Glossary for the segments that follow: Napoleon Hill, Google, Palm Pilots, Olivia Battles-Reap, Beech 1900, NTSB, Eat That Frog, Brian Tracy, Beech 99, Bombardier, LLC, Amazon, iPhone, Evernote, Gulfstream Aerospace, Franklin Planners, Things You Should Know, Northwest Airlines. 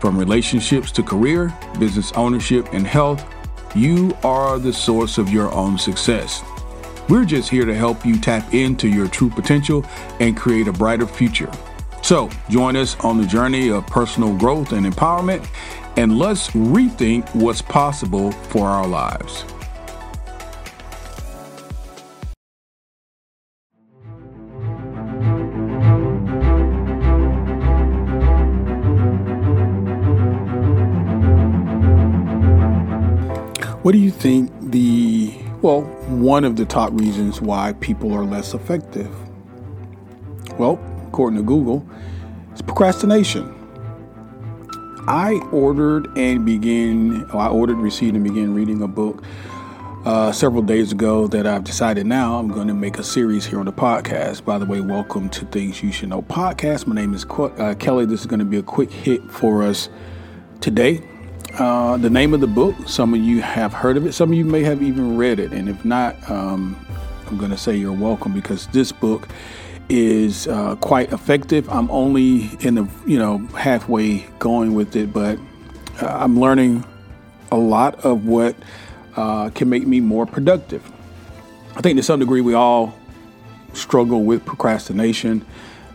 From relationships to career, business ownership, and health, you are the source of your own success. We're just here to help you tap into your true potential and create a brighter future. So join us on the journey of personal growth and empowerment, and let's rethink what's possible for our lives. What do you think one of the top reasons why people are less effective? Well, according to Google, it's procrastination. I ordered, received, and began reading a book several days ago that I've decided now I'm going to make a series here on the podcast. By the way, welcome to Things You Should Know podcast. My name is Kelly. This is going to be a quick hit for us today. The name of the book, some of you have heard of it, some of you may have even read it, and if not, I'm going to say you're welcome, because this book is quite effective. I'm only in the halfway going with it, but I'm learning a lot of what can make me more productive. I think to some degree we all struggle with procrastination,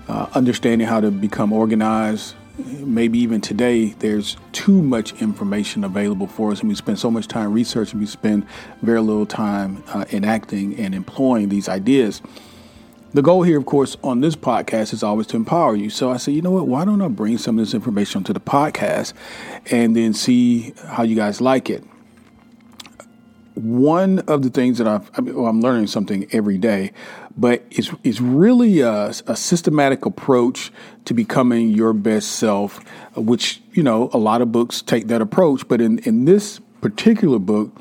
understanding how to become organized. Maybe even today, there's too much information available for us, and we spend so much time researching, we spend very little time enacting and employing these ideas. The goal here, of course, on this podcast is always to empower you. So I said, you know what, why don't I bring some of this information to the podcast and then see how you guys like it? One of the things that I'm learning something every day, but it's really a systematic approach to becoming your best self, which, a lot of books take that approach. But in this particular book,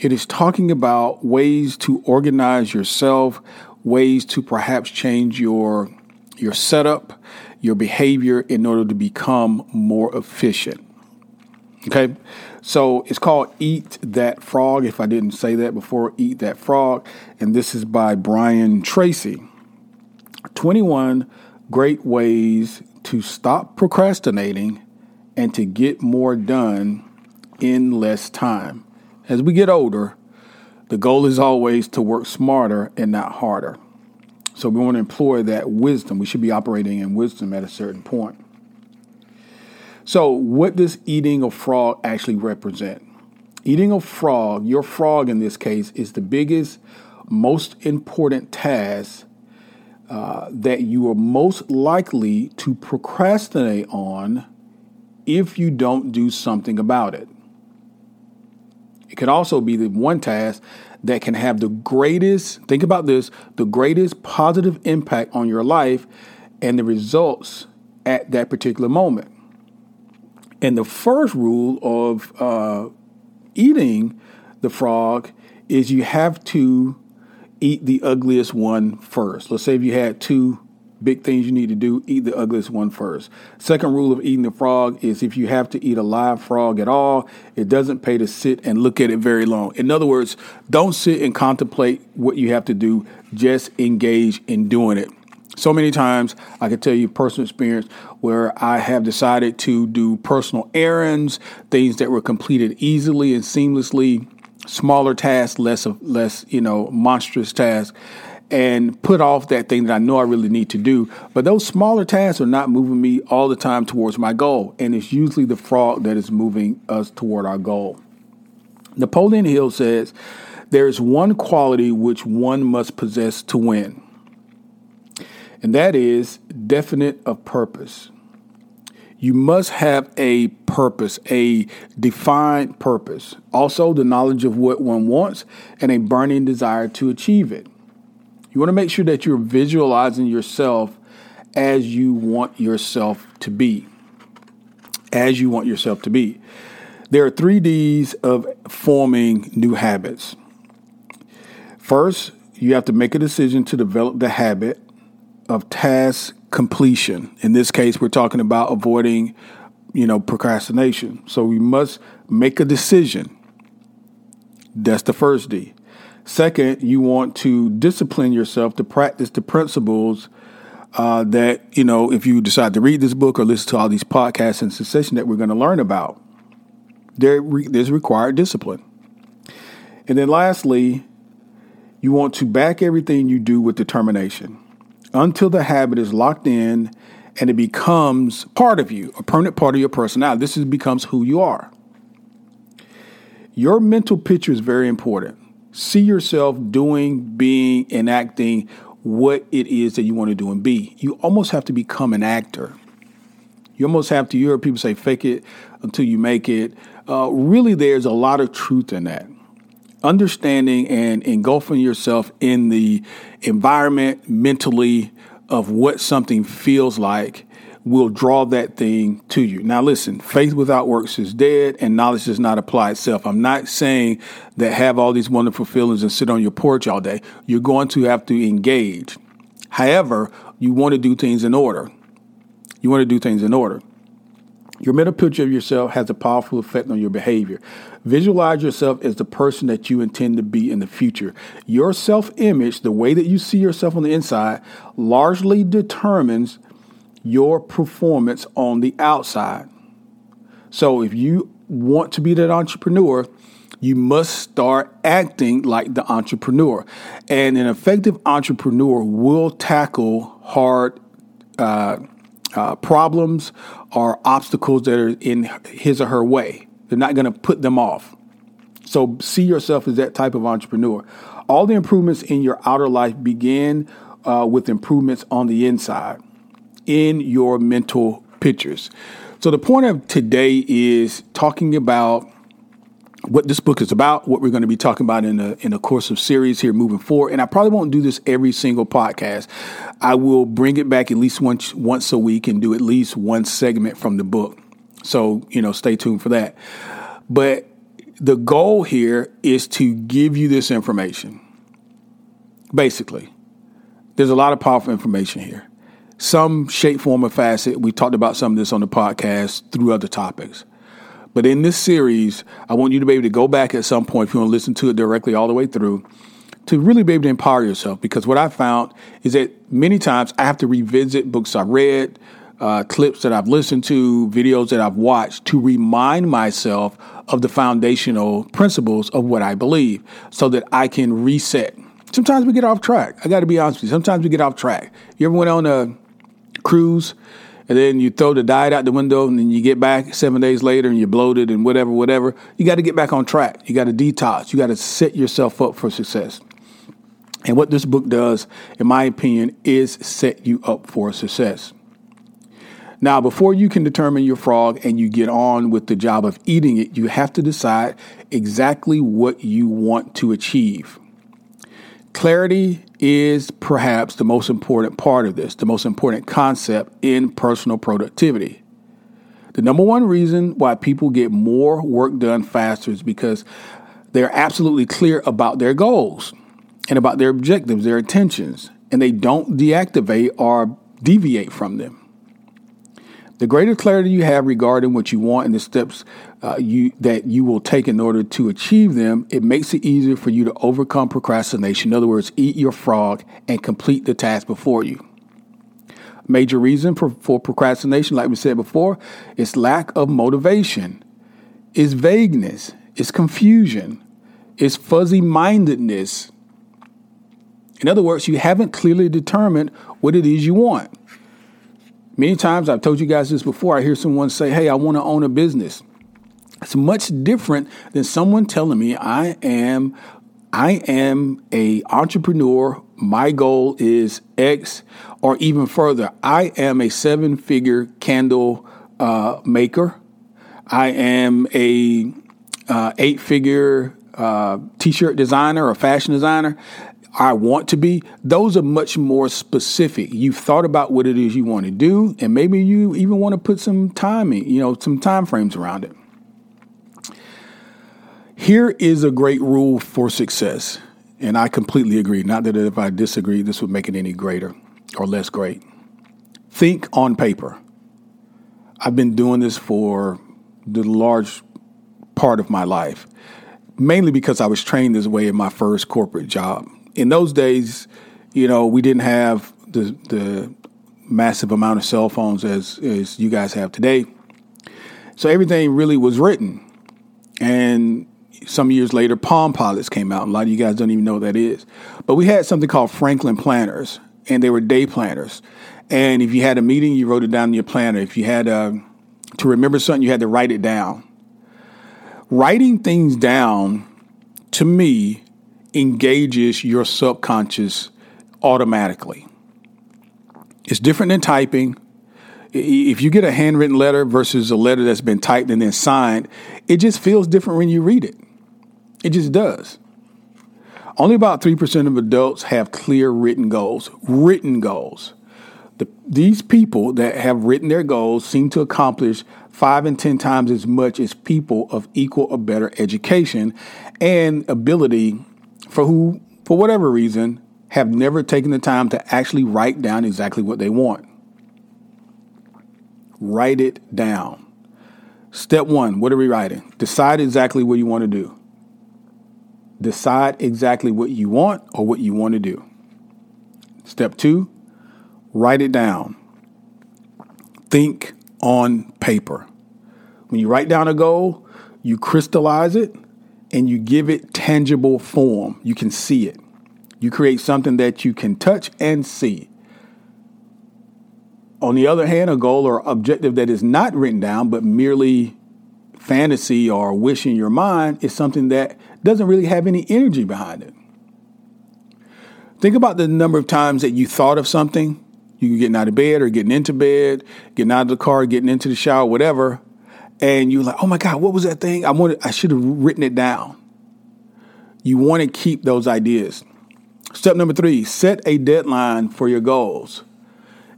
it is talking about ways to organize yourself, ways to perhaps change your setup, your behavior in order to become more efficient. OK, so it's called Eat That Frog. If I didn't say that before, Eat That Frog. And this is by Brian Tracy. 21 great ways to stop procrastinating and to get more done in less time. As we get older, the goal is always to work smarter and not harder. So we want to employ that wisdom. We should be operating in wisdom at a certain point. So what does eating a frog actually represent? Eating a frog, your frog in this case, is the biggest, most important task that you are most likely to procrastinate on if you don't do something about it. It can also be the one task that can have the greatest, think about this, the greatest positive impact on your life and the results at that particular moment. And the first rule of eating the frog is you have to eat the ugliest one first. Let's say if you had two big things you need to do, eat the ugliest one first. Second rule of eating the frog is if you have to eat a live frog at all, it doesn't pay to sit and look at it very long. In other words, don't sit and contemplate what you have to do. Just engage in doing it. So many times I can tell you personal experience where I have decided to do personal errands, things that were completed easily and seamlessly, smaller tasks, less monstrous tasks, and put off that thing that I know I really need to do. But those smaller tasks are not moving me all the time towards my goal. And it's usually the frog that is moving us toward our goal. Napoleon Hill says, there is one quality which one must possess to win. And that is definite of purpose. You must have a purpose, a defined purpose. Also, the knowledge of what one wants and a burning desire to achieve it. You want to make sure that you're visualizing yourself as you want yourself to be. as you want yourself to be. There are 3 D's of forming new habits. First, you have to make a decision to develop the habit of task completion. In this case, we're talking about avoiding, procrastination. So we must make a decision. That's the first D. Second, you want to discipline yourself to practice the principles that, if you decide to read this book or listen to all these podcasts and sessions that we're going to learn about. There's required discipline. And then lastly, you want to back everything you do with determination until the habit is locked in and it becomes part of you, a permanent part of your personality. This becomes who you are. Your mental picture is very important. See yourself doing, being, and acting what it is that you want to do and be. You almost have to become an actor. You almost have to, you hear people say, fake it until you make it. Really, there's a lot of truth in that. Understanding and engulfing yourself in the environment mentally of what something feels like will draw that thing to you. Now, listen, faith without works is dead and knowledge does not apply itself. I'm not saying that have all these wonderful feelings and sit on your porch all day. You're going to have to engage. However, you want to do things in order. You want to do things in order. Your mental picture of yourself has a powerful effect on your behavior. Visualize yourself as the person that you intend to be in the future. Your self-image, the way that you see yourself on the inside, largely determines your performance on the outside. So if you want to be that entrepreneur, you must start acting like the entrepreneur. And an effective entrepreneur will tackle hard problems or obstacles that are in his or her way. They're not going to put them off. So see yourself as that type of entrepreneur. All the improvements in your outer life begin with improvements on the inside in your mental pictures. So the point of today is talking about what this book is about, what we're going to be talking about in the course of series here moving forward. And I probably won't do this every single podcast. I will bring it back at least once a week and do at least one segment from the book. So, stay tuned for that. But the goal here is to give you this information. Basically, there's a lot of powerful information here. Some shape, form, or facet. We talked about some of this on the podcast through other topics. But in this series, I want you to be able to go back at some point if you want to listen to it directly all the way through to really be able to empower yourself. Because what I found is that many times I have to revisit books I read, clips that I've listened to, videos that I've watched to remind myself of the foundational principles of what I believe so that I can reset. Sometimes we get off track. I got to be honest with you. Sometimes we get off track. You ever went on a cruise? And then you throw the diet out the window and then you get back 7 days later and you're bloated and whatever. You got to get back on track. You got to detox. You got to set yourself up for success. And what this book does, in my opinion, is set you up for success. Now, before you can determine your frog and you get on with the job of eating it, you have to decide exactly what you want to achieve. Clarity is perhaps the most important part of this, the most important concept in personal productivity. The number one reason why people get more work done faster is because they're absolutely clear about their goals and about their objectives, their intentions, and they don't deactivate or deviate from them. The greater clarity you have regarding what you want and the steps that you will take in order to achieve them, it makes it easier for you to overcome procrastination. In other words, eat your frog and complete the task before you. Major reason for procrastination, like we said before, is lack of motivation, is vagueness, is confusion, is fuzzy-mindedness. In other words, you haven't clearly determined what it is you want. Many times, I've told you guys this before, I hear someone say, hey, I want to own a business. It's much different than someone telling me I am a entrepreneur. My goal is X, or even further, I am a 7-figure candle maker. I am a 8-figure t-shirt designer or fashion designer. I want to be, those are much more specific. You've thought about what it is you want to do, and maybe you even want to put some time in, some time frames around it. Here is a great rule for success, and I completely agree. Not that if I disagree, this would make it any greater or less great. Think on paper. I've been doing this for the large part of my life, mainly because I was trained this way in my first corporate job. In those days, we didn't have the massive amount of cell phones as you guys have today. So everything really was written. And some years later, Palm Pilots came out. A lot of you guys don't even know what that is. But we had something called Franklin Planners, and they were day planners. And if you had a meeting, you wrote it down in your planner. If you had to remember something, you had to write it down. Writing things down, to me, engages your subconscious automatically. It's different than typing. If you get a handwritten letter versus a letter that's been typed and then signed, it just feels different when you read it. It just does. Only about 3% of adults have clear written goals. Written goals. These people that have written their goals seem to accomplish 5 and 10 times as much as people of equal or better education and ability who, for whatever reason, have never taken the time to actually write down exactly what they want. Write it down. Step one, what are we writing? Decide exactly what you want to do. Decide exactly what you want or what you want to do. Step two, write it down. Think on paper. When you write down a goal, you crystallize it and you give it tangible form. You can see it. You create something that you can touch and see. On the other hand, a goal or objective that is not written down, but merely fantasy or wish in your mind, is something that doesn't really have any energy behind it. Think about the number of times that you thought of something. You getting out of bed or getting into bed, getting out of the car, getting into the shower, whatever. And you're like, oh, my God, what was that thing? I should have written it down. You want to keep those ideas. Step number three, set a deadline for your goals.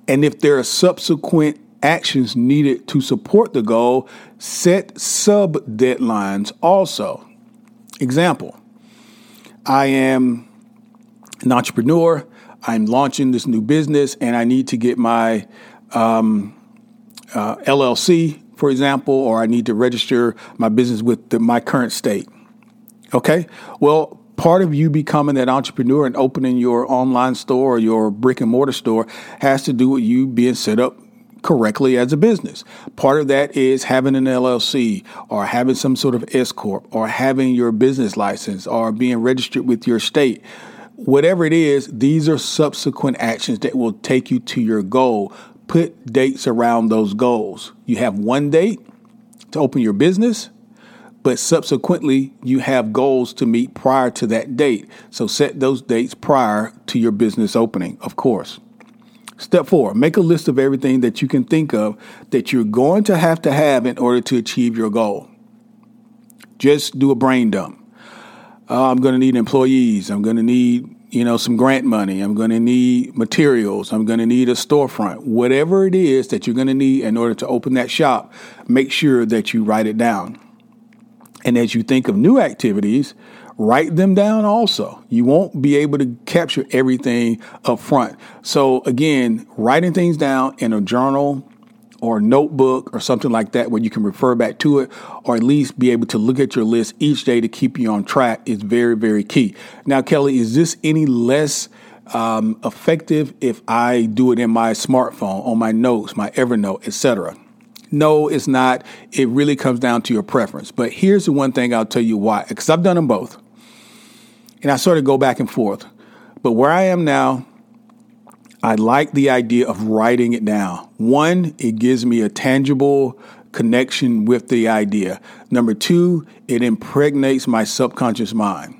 And if there are subsequent actions needed to support the goal, set sub-deadlines also. Example, I am an entrepreneur. I'm launching this new business, and I need to get my LLC, for example, or I need to register my business with my current state. Okay, well, part of you becoming that entrepreneur and opening your online store or your brick and mortar store has to do with you being set up correctly as a business. Part of that is having an LLC or having some sort of S Corp or having your business license or being registered with your state. Whatever it is, these are subsequent actions that will take you to your goal. Put dates around those goals. You have one date to open your business, but subsequently you have goals to meet prior to that date. So set those dates prior to your business opening, of course. Step four, make a list of everything that you can think of that you're going to have in order to achieve your goal. Just do a brain dump. I'm going to need employees. I'm going to need, some grant money. I'm going to need materials. I'm going to need a storefront. Whatever it is that you're going to need in order to open that shop, make sure that you write it down. And as you think of new activities, write them down also. You won't be able to capture everything up front. So again, writing things down in a journal or a notebook or something like that where you can refer back to it or at least be able to look at your list each day to keep you on track is very, very key. Now, Kelly, is this any less effective if I do it in my smartphone, on my notes, my Evernote, etc.? No, it's not. It really comes down to your preference. But here's the one thing I'll tell you why, because I've done them both. And I sort of go back and forth. But where I am now, I like the idea of writing it down. One, it gives me a tangible connection with the idea. Number two, it impregnates my subconscious mind.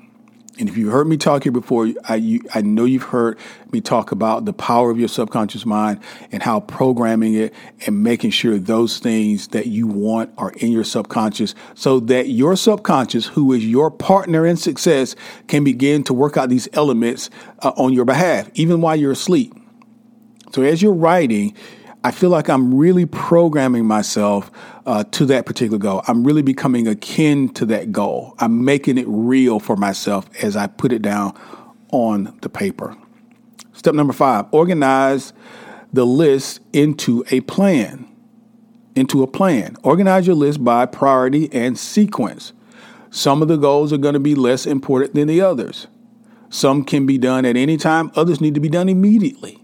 And if you've heard me talk here before, I know you've heard me talk about the power of your subconscious mind and how programming it and making sure those things that you want are in your subconscious so that your subconscious, who is your partner in success, can begin to work out these elements on your behalf, even while you're asleep. So as you're writing, I feel like I'm really programming myself to that particular goal. I'm really becoming akin to that goal. I'm making it real for myself as I put it down on the paper. Step number 5, organize the list into a plan. Organize your list by priority and sequence. Some of the goals are going to be less important than the others. Some can be done at any time. Others need to be done immediately.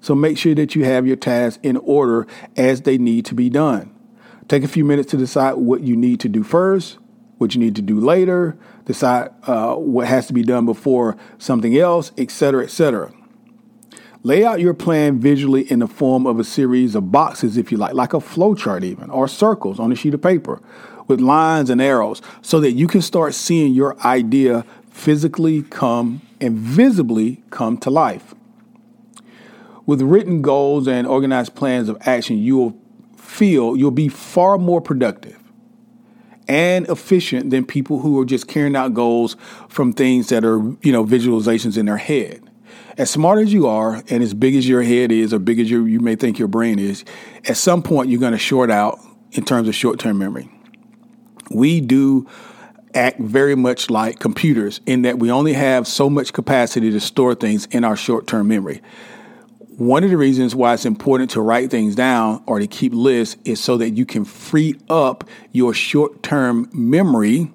So make sure that you have your tasks in order as they need to be done. Take a few minutes to decide what you need to do first, what you need to do later, decide what has to be done before something else, etc., etc. Lay out your plan visually in the form of a series of boxes, if you like a flow chart even, or circles on a sheet of paper with lines and arrows so that you can start seeing your idea physically come and visibly come to life. With written goals and organized plans of action, you'll be far more productive and efficient than people who are just carrying out goals from things that are, visualizations in their head. As smart as you are and as big as your head is or big as you may think your brain is, at some point you're going to short out in terms of short-term memory. We do act very much like computers in that we only have so much capacity to store things in our short-term memory. One of the reasons why it's important to write things down or to keep lists is so that you can free up your short-term memory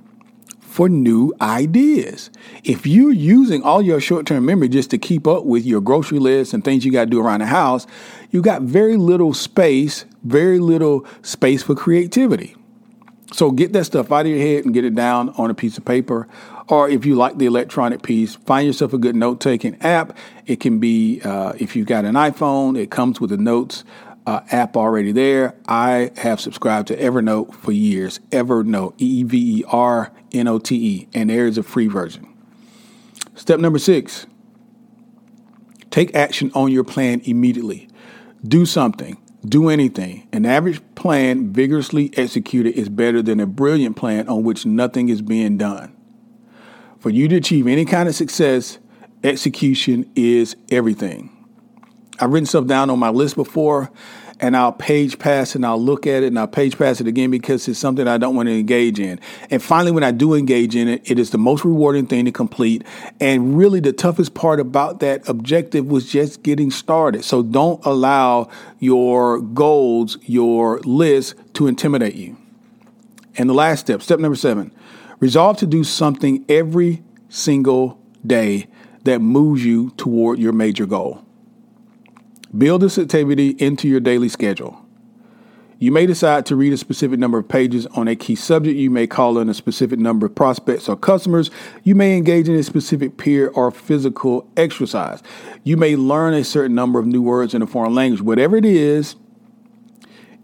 for new ideas. If you're using all your short-term memory just to keep up with your grocery list and things you got to do around the house, you got very little space for creativity. So get that stuff out of your head and get it down on a piece of paper. Or if you like the electronic piece, find yourself a good note-taking app. It can be, if you've got an iPhone, it comes with the Notes app already there. I have subscribed to Evernote for years. Evernote, Evernote, and there is a free version. Step number 6, take action on your plan immediately. Do something. Do anything. An average plan vigorously executed is better than a brilliant plan on which nothing is being done. For you to achieve any kind of success, execution is everything. I've written stuff down on my list before, and I'll page pass and I'll look at it and I'll page pass it again because it's something I don't want to engage in. And finally, when I do engage in it, it is the most rewarding thing to complete. And really the toughest part about that objective was just getting started. So don't allow your goals, your list to intimidate you. And the last step, step number 7, resolve to do something every single day that moves you toward your major goal. Build this activity into your daily schedule. You may decide to read a specific number of pages on a key subject. You may call in a specific number of prospects or customers. You may engage in a specific peer or physical exercise. You may learn a certain number of new words in a foreign language. Whatever it is,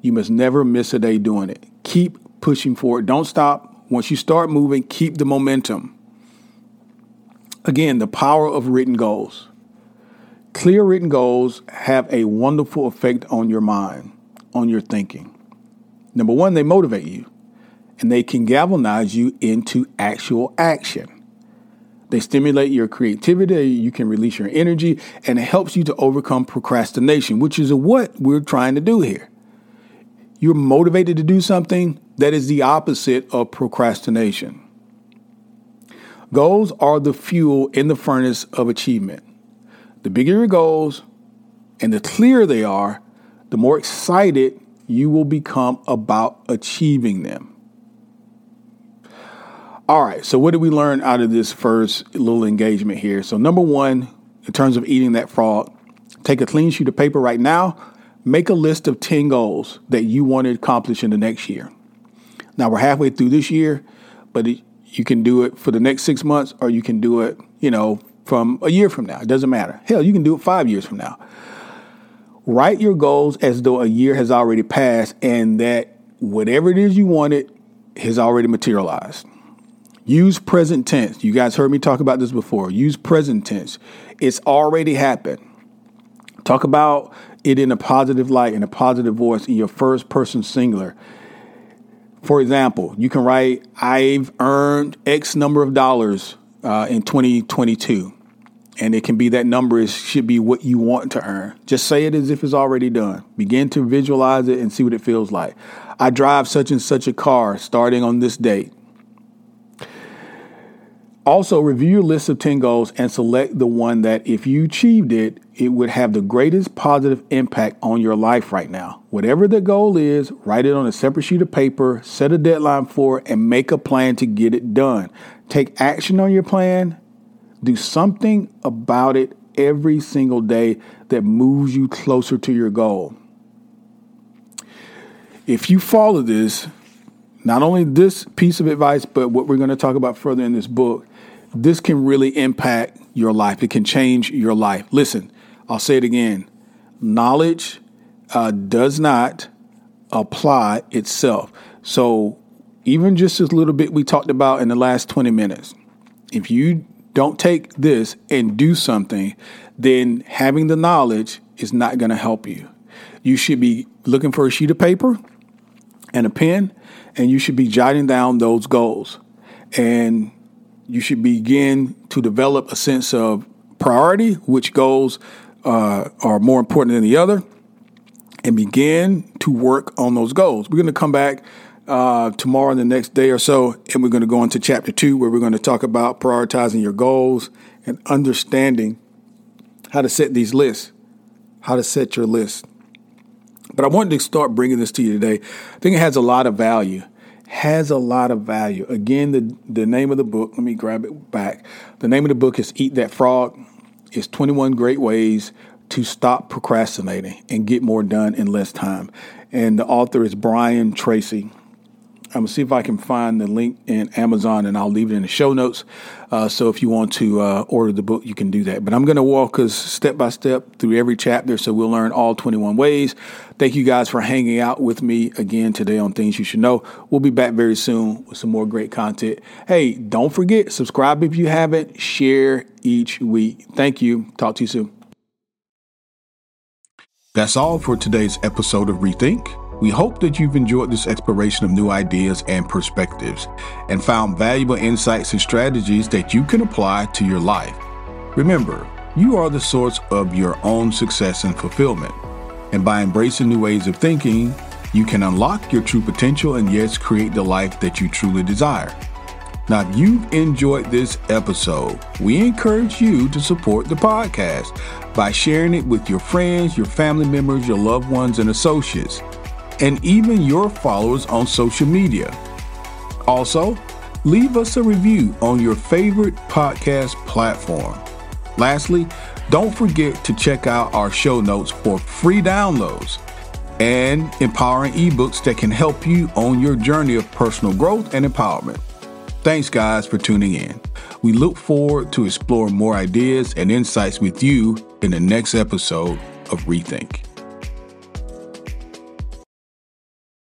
you must never miss a day doing it. Keep pushing forward. Don't stop. Once you start moving, keep the momentum. Again, the power of written goals. Clear written goals have a wonderful effect on your mind, on your thinking. Number 1, they motivate you and they can galvanize you into actual action. They stimulate your creativity. You can release your energy and it helps you to overcome procrastination, which is what we're trying to do here. You're motivated to do something that is the opposite of procrastination. Goals are the fuel in the furnace of achievement. The bigger your goals and the clearer they are, the more excited you will become about achieving them. All right, so what did we learn out of this first little engagement here? So number 1, in terms of eating that frog, take a clean sheet of paper right now. Make a list of 10 goals that you want to accomplish in the next year. Now, we're halfway through this year, but you can do it for the next 6 months or you can do it, from a year from now. It doesn't matter. Hell, you can do it 5 years from now. Write your goals as though a year has already passed and that whatever it is you wanted has already materialized. Use present tense. You guys heard me talk about this before. Use present tense. It's already happened. Talk about it in a positive light, in a positive voice, in your first person singular. For example, you can write, I've earned X number of dollars in 2022. And it can be that number should be what you want to earn. Just say it as if it's already done. Begin to visualize it and see what it feels like. I drive such and such a car starting on this date. Also, review your list of 10 goals and select the one that if you achieved it, it would have the greatest positive impact on your life right now. Whatever the goal is, write it on a separate sheet of paper, set a deadline for it, and make a plan to get it done. Take action on your plan. Do something about it every single day that moves you closer to your goal. If you follow this, not only this piece of advice, but what we're going to talk about further in this book, this can really impact your life. It can change your life. Listen, I'll say it again. Knowledge does not apply itself. So even just this little bit we talked about in the last 20 minutes, if you don't take this and do something, then having the knowledge is not going to help you. You should be looking for a sheet of paper and a pen, and you should be jotting down those goals. And you should begin to develop a sense of priority, which goals are more important than the other, and begin to work on those goals. We're going to come back tomorrow and the next day or so, and we're going to go into chapter 2, where we're going to talk about prioritizing your goals and understanding how to set these lists, how to set your list. But I wanted to start bringing this to you today. I think it has a lot of value. Again, the name of the book, let me grab it back. The name of the book is Eat That Frog. It's 21 Great Ways to Stop Procrastinating and Get More Done in Less Time. And the author is Brian Tracy. I'm going to see if I can find the link in Amazon, and I'll leave it in the show notes. So if you want to order the book, you can do that. But I'm going to walk us step by step through every chapter, so we'll learn all 21 ways. Thank you guys for hanging out with me again today on Things You Should Know. We'll be back very soon with some more great content. Hey, don't forget, subscribe if you haven't, share each week. Thank you. Talk to you soon. That's all for today's episode of Rethink. We hope that you've enjoyed this exploration of new ideas and perspectives and found valuable insights and strategies that you can apply to your life. Remember, you are the source of your own success and fulfillment. And by embracing new ways of thinking, you can unlock your true potential and, yes, create the life that you truly desire. Now, if you've enjoyed this episode, we encourage you to support the podcast by sharing it with your friends, your family members, your loved ones, and associates, and even your followers on social media. Also, leave us a review on your favorite podcast platform. Lastly, don't forget to check out our show notes for free downloads and empowering ebooks that can help you on your journey of personal growth and empowerment. Thanks, guys, for tuning in. We look forward to exploring more ideas and insights with you in the next episode of Rethink.